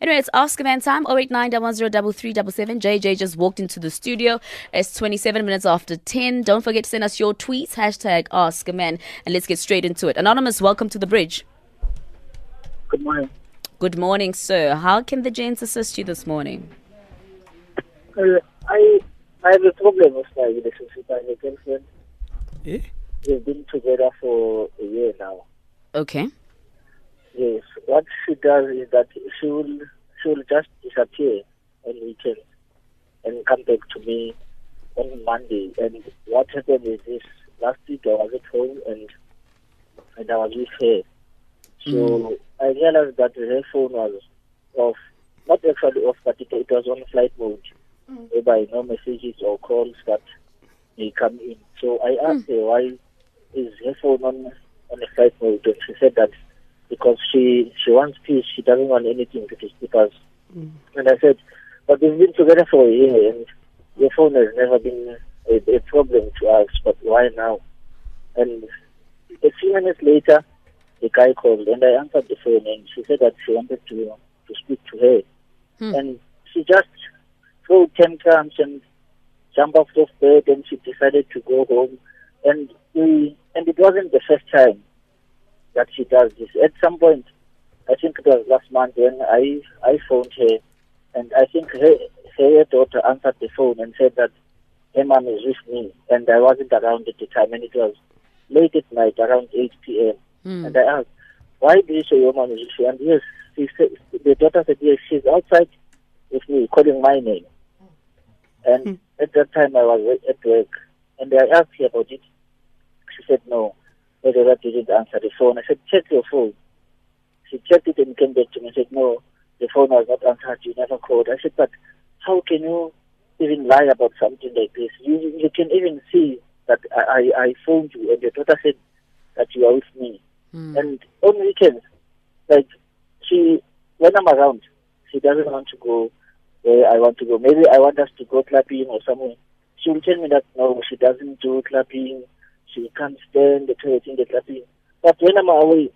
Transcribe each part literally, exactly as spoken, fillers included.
Anyway, it's Ask a Man time. oh eight nine, one one zero, three three seven seven. J J just walked into the studio. It's twenty-seven minutes after ten. Don't forget to send us your tweets. Hashtag Ask a Man. And let's get straight into it. Anonymous, welcome to the bridge. Good morning. Good morning, sir. How can the gents assist you this morning? Uh, I I have a problem with my relationship. I have a girlfriend. Eh? We've been together for a year now. Okay. Yes. What she does is that she will she will just disappear on weekends and come back to me on Monday. And what happened is this: last week I was at home and and I was with her. So mm. I realized that her phone was off. Not actually off, but it, it was on flight mode, mm. whereby no messages or calls that may come in. So I asked mm. her, why is her phone on, on a flight mode? And she said that because she, she wants peace, she doesn't want anything to disturb us. Mm. And I said, but we've been together for a year, and your phone has never been a, a problem to us, but why now? And a few minutes later, the guy called, and I answered the phone, and she said that she wanted to, to speak to her. Hmm. And she just threw tantrums and jumped off the bed, and she decided to go home. And we, and it wasn't the first time that she does this. At some point, I think it was last month, when I, I phoned her, and I think her, her daughter answered the phone and said that her mom is with me, and I wasn't around at the time, and it was late at night, around eight p.m. Hmm. And I asked, why do you say your mom is with you? And yes, she said, the daughter said, yes, she's outside with me, calling my name. And hmm. at that time, I was at work. And I asked her about it. She said, no, the daughter didn't answer the phone. I said, check your phone. She checked it and came back to me and said, no, the phone was not answered. You never called. I said, but how can you even lie about something like this? You, you can even see that I, I, I phoned you, and the daughter said that you are with me. Mm. And on weekends, like, she, when I'm around, she doesn't want to go where I want to go. Maybe I want us to go clubbing or somewhere. She will tell me that, no, she doesn't do clubbing. She can't stand the toilet in the clubbing. But when I'm away,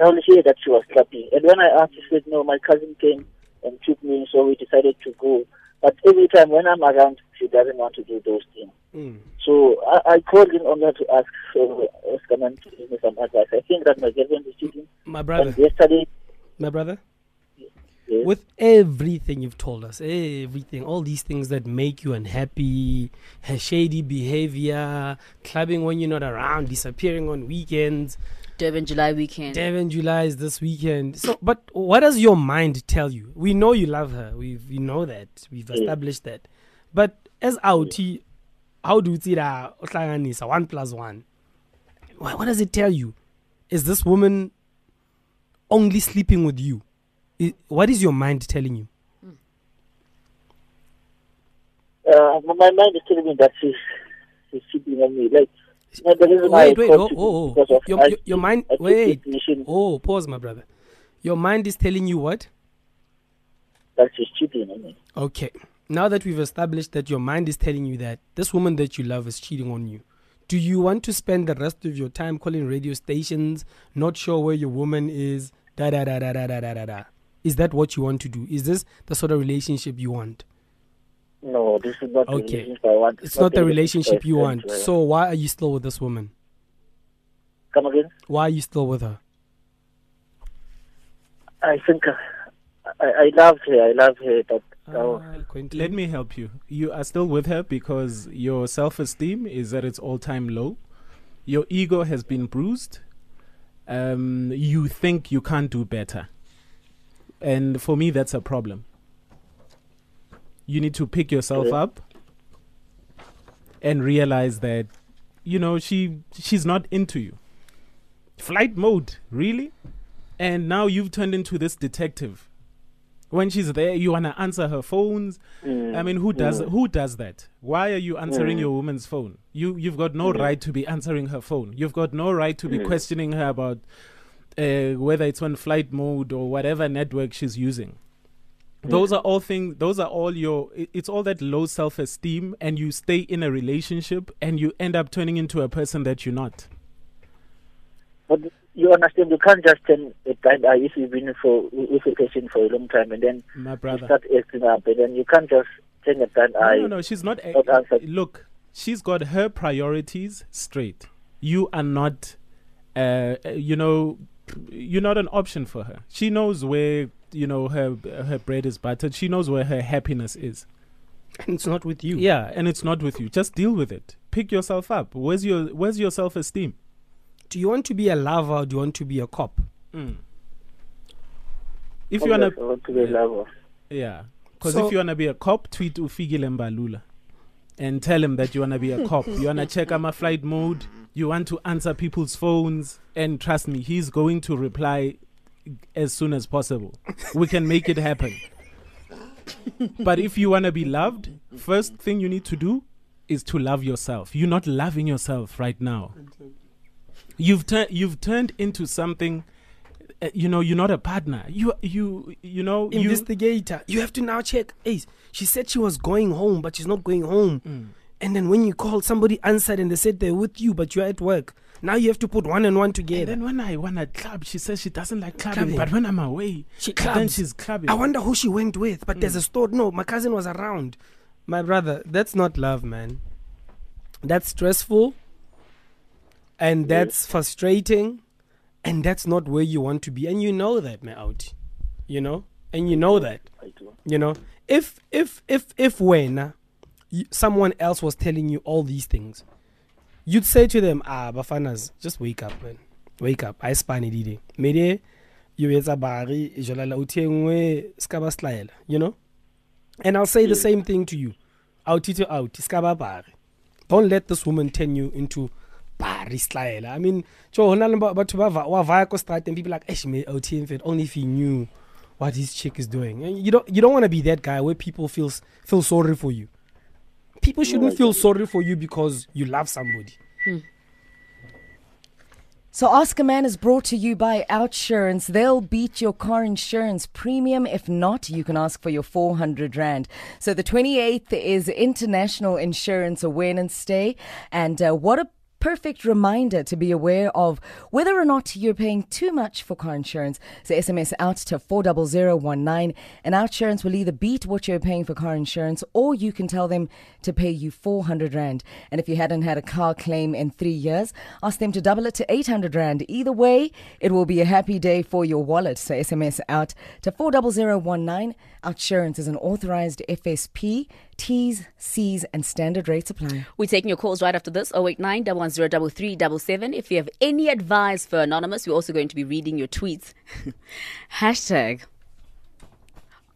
I only hear that she was clubbing. And when I asked, she said, no, my cousin came and took me, so we decided to go. But every time when I'm around, she doesn't want to do those things. Mm. So I, I called in on that to ask so Oscar man to give me some advice. I think that my girlfriend is cheating. My brother. And yesterday. My brother. Yes. With everything you've told us, everything, all these things that make you unhappy, her shady behavior, clubbing when you're not around, disappearing on weekends. Durban July weekend. Durban July is this weekend. So, but what does your mind tell you? We know you love her. We we know that. We've established that. But as Auti, how do you see that one plus one? What does it tell you? Is this woman only sleeping with you? What is your mind telling you? Uh, my mind is telling me that she's she's sleeping on me, like. No, wait, wait, oh, oh, oh. Your, your, your mind, wait, oh, pause, my brother. Your mind is telling you what? That she's cheating on me. Okay. Now that we've established that your mind is telling you that this woman that you love is cheating on you, do you want to spend the rest of your time calling radio stations, not sure where your woman is, da da da da da da da da? Is that what you want to do? Is this the sort of relationship you want? No, this is not okay. the relationship I want. It's, it's not the relationship you want. Right. So why are you still with this woman? Come again? Why are you still with her? I think uh, I, I love her. I love her. But uh, let me help you. You are still with her because your self-esteem is at its all-time low. Your ego has been bruised. Um, you think you can't do better. And for me, that's a problem. You need to pick yourself up and realize that, you know, she she's not into you. Flight mode, really? And now you've turned into this detective. When she's there, you want to answer her phones. Mm. I mean, who does mm. who does that? Why are you answering mm. your woman's phone? You, you've got no mm. right to be answering her phone. You've got no right to be mm. questioning her about uh, whether it's on flight mode or whatever network she's using. Those are all things, those are all your, it's all that low self-esteem, and you stay in a relationship and you end up turning into a person that you're not. But you understand, you can't just turn a blind eye if you've been for with a patient for a long time and then you start acting up, and then you can't just turn a blind eye. No, no, no, she's not. not a, look, she's got her priorities straight. You are not, uh, you know, you're not an option for her. She knows where, you know, her her bread is buttered. She knows where her happiness is. And it's not with you. Yeah, and it's not with you. Just deal with it. Pick yourself up. Where's your Where's your self-esteem? Do you want to be a lover or do you want to be a cop? Mm. If oh, you wanna, yes, I want to be a lover. Yeah, because so, if you wanna be a cop, tweet Ufigile Mbalula and tell him that you wanna be a cop. You wanna check Ama flight mode. You want to answer people's phones, and trust me, he's going to reply as soon as possible. We can make it happen. But if you want to be loved, first thing you need to do is to love yourself. You're not loving yourself right now. You've turned you've turned into something. Uh, you know, you're not a partner. You you you know investigator. You, you have to now check. Hey, she said she was going home, but she's not going home. Mm. And then when you called, somebody answered and they said they're with you, but you're at work. Now you have to put one and one together. And then when I want to club, she says she doesn't like clubbing. clubbing. But when I'm away, she clubs. Then she's clubbing. I wonder who she went with. But mm. there's a story. No, my cousin was around. My brother, that's not love, man. That's stressful. And that's yeah. frustrating. And that's not where you want to be. And you know that, my out. You know? And you know that. I do. You know? If, if, if, if when... You, someone else was telling you all these things, you'd say to them, ah, bafanas, just wake up, man. Wake up. I spani didi. Mede, you bari, skaba, you know? And I'll say yeah. the same thing to you. Outito out, skaba bari. Don't let this woman turn you into bari slaela. I mean, cho and people like, Esh me out here, only if he knew what his chick is doing. And you don't you don't want to be that guy where people feel feel sorry for you. People shouldn't feel sorry for you because you love somebody. Hmm. So Ask a Man is brought to you by OutSurance. They'll beat your car insurance premium. If not, you can ask for your four hundred rand. So the twenty-eighth is International Insurance Awareness Day. And uh, what a perfect reminder to be aware of whether or not you're paying too much for car insurance. So S M S out to four zero zero one nine, and OutSurance will either beat what you're paying for car insurance, or you can tell them to pay you four hundred rand. And if you hadn't had a car claim in three years, ask them to double it to eight hundred rand. Either way, it will be a happy day for your wallet. So S M S out to four zero zero one nine. OutSurance is an authorized F S P. T's, C's, and standard rates apply. We're taking your calls right after this. oh eight nine, one one zero, three three seven seven. If you have any advice for Anonymous, we're also going to be reading your tweets. Hashtag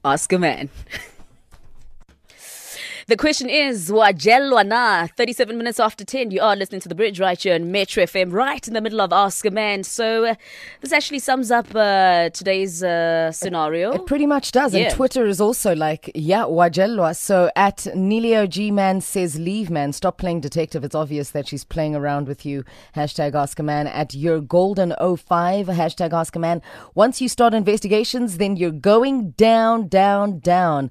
Ask a Man. The question is, Wajelwana, thirty-seven minutes after ten. You are listening to The Bridge right here on Metro F M, right in the middle of Ask a Man. So uh, this actually sums up uh, today's uh, scenario. It, it pretty much does. Yeah. And Twitter is also like, yeah, Wajelwa. So at Nilio G Man says, leave, man. Stop playing detective. It's obvious that she's playing around with you. Hashtag Ask a Man. At Your Golden oh five. Hashtag Ask a Man. Once you start investigations, then you're going down, down, down.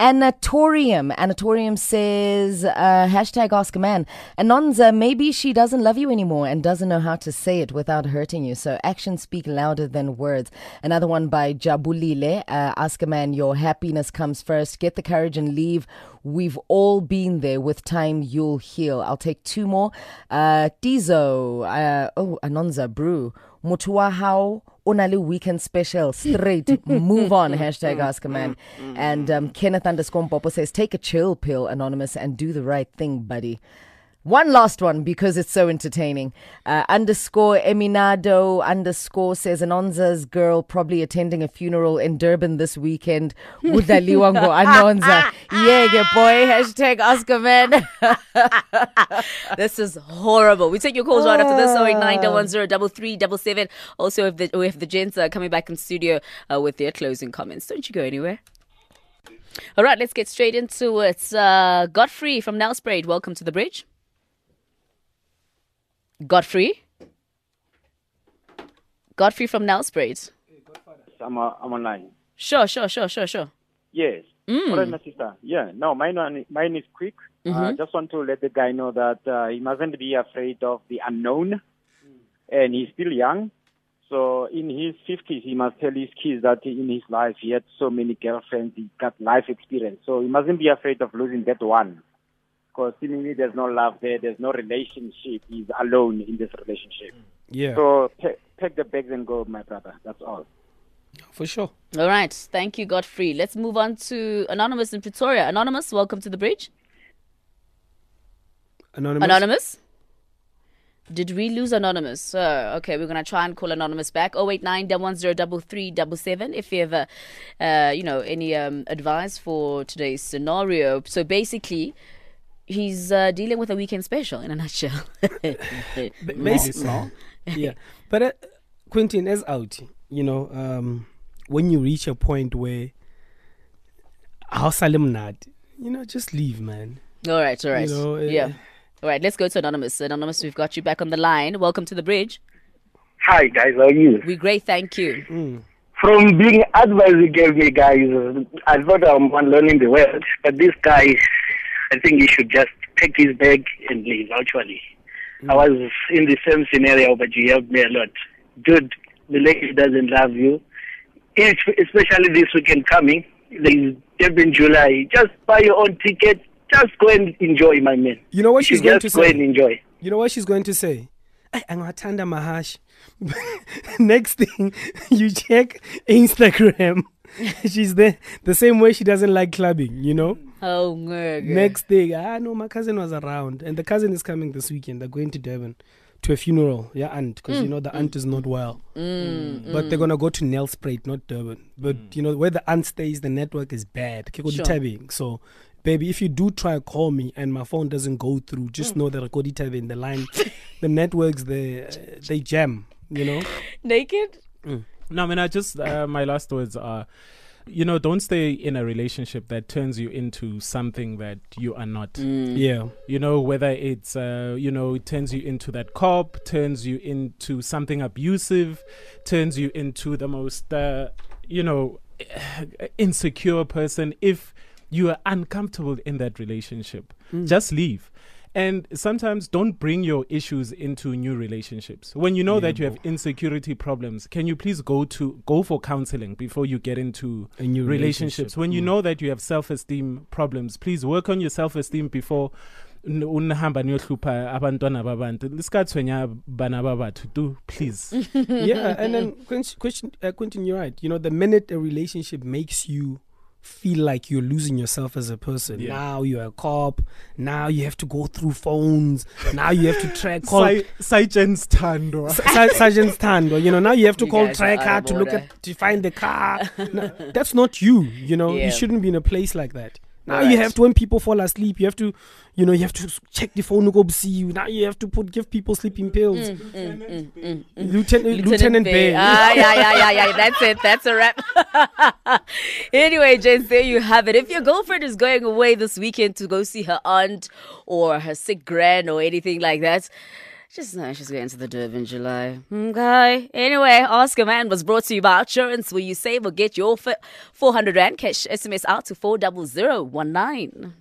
Anatorium. Anatorium says, uh, hashtag Ask a Man. Anonza, maybe she doesn't love you anymore and doesn't know how to say it without hurting you. So actions speak louder than words. Another one by Jabulile. Uh, Ask a Man, your happiness comes first. Get the courage and leave. We've all been there. With time, you'll heal. I'll take two more. Uh, Tizo. Uh, oh, Anonza, brew. Mutua how? Onali weekend special, straight, move on, hashtag Ask a Man. And um, Kenneth underscore Popo says, take a chill pill, Anonymous, and do the right thing, buddy. One last one, because it's so entertaining. Uh, underscore Eminado underscore says, Anonza's girl probably attending a funeral in Durban this weekend. Udaliwango Anonza. Yeah, boy, hashtag Ask a Man. This is horrible. We take your calls right after this. oh eight nine, one one zero, three three seven seven. Also, if the, if the gents are coming back in studio uh, with their closing comments, don't you go anywhere. All right, let's get straight into it. Uh, Godfrey from Nelspruit, welcome to The Bridge. Godfrey? Godfrey from Nelspruit. I'm, I'm online. Sure, sure, sure, sure, sure. Yes. Mm. All right, my sister. Yeah, no, mine, one, mine is quick. I mm-hmm. uh, just want to let the guy know that uh, he mustn't be afraid of the unknown. Mm. And he's still young. So in his fifties, he must tell his kids that in his life he had so many girlfriends, he got life experience. So he mustn't be afraid of losing that one, because seemingly there's no love there, there's no relationship. He's alone in this relationship. Yeah. So pack, pack the bags and go, my brother. That's all. For sure. All right. Thank you, Godfrey. Let's move on to Anonymous in Pretoria. Anonymous, welcome to the bridge. Anonymous. Anonymous. Did we lose Anonymous? Uh, okay, we're going to try and call Anonymous back. oh eight nine, one one zero, three three seven seven if you have, uh, you know, any um, advice for today's scenario. So basically, he's uh, dealing with a weekend special in a nutshell. Basically, yeah. But uh, Quentin is out. You know, um, when you reach a point where, how salim nad, you know, just leave, man. All right, all right. You know, uh, yeah. All right, let's go to Anonymous. Anonymous, we've got you back on the line. Welcome to the bridge. Hi, guys. How are you? We're great, thank you. Mm. From being advised you gave me, guys, I thought I'm learning the world. But this guy, I think he should just pack his bag and leave, actually. Mm. I was in the same scenario, but you helped me a lot. Dude, the lady doesn't love you. If, especially this weekend coming, there's Durban July. Just buy your own ticket. Just go and enjoy, my man. You know what she's going to say? Just go and enjoy. You know what she's going to say? I'm going to tanda mahash. Next thing, you check Instagram. She's there. The same way she doesn't like clubbing, you know? Oh, good. Next thing, ah, no, my cousin was around. And the cousin is coming this weekend. They're going to Durban to a funeral, yeah, aunt, because, mm. you know, the aunt is not well. Mm. Mm. But they're going to go to Nelspruit, not Durban. But, mm. you know, where the aunt stays, the network is bad. Sure. So... Baby, if you do try to call me and my phone doesn't go through, just mm. know that I got it in the line. The networks, they, uh, they jam, you know? Naked? Mm. No, I mean, I just, uh, my last words are, you know, don't stay in a relationship that turns you into something that you are not. Mm. Yeah. You know, whether it's, uh, you know, it turns you into that cop, turns you into something abusive, turns you into the most, uh, you know, insecure person. If you are uncomfortable in that relationship, mm. just leave. And sometimes don't bring your issues into new relationships. When you know yeah. that you have insecurity problems, can you please go to go for counseling before you get into a new relationships? Relationship. When mm. you know that you have self-esteem problems, please work on your self-esteem before please. Yeah, and then Quentin, uh, Quentin, you're right. You know, the minute a relationship makes you feel like you're losing yourself as a person. Yeah. Now you're a cop. Now you have to go through phones. Now you have to track call. Sai- Sergeant's Tando. Sa- Sergeant's Tando. You know, now you have to you call tracker to look at, to find the car. No, that's not you. You know, yeah. you shouldn't be in a place like that. Now right. you have to, when people fall asleep, you have to, you know, you have to check the phone, go see you. Now you have to put, give people sleeping pills. Mm, mm, mm, mm, mm. Lieutenant, Lieutenant Bay. Ah, yeah, yeah, yeah, yeah. That's it. That's a wrap. Anyway, gents, there you have it. If your girlfriend is going away this weekend to go see her aunt or her sick gran or anything like that, just know she's going to the Durban July. Okay. Anyway, Ask a Man was brought to you by OutSurance, where you save or get your four hundred rand cash. S M S out to four double zero one nine.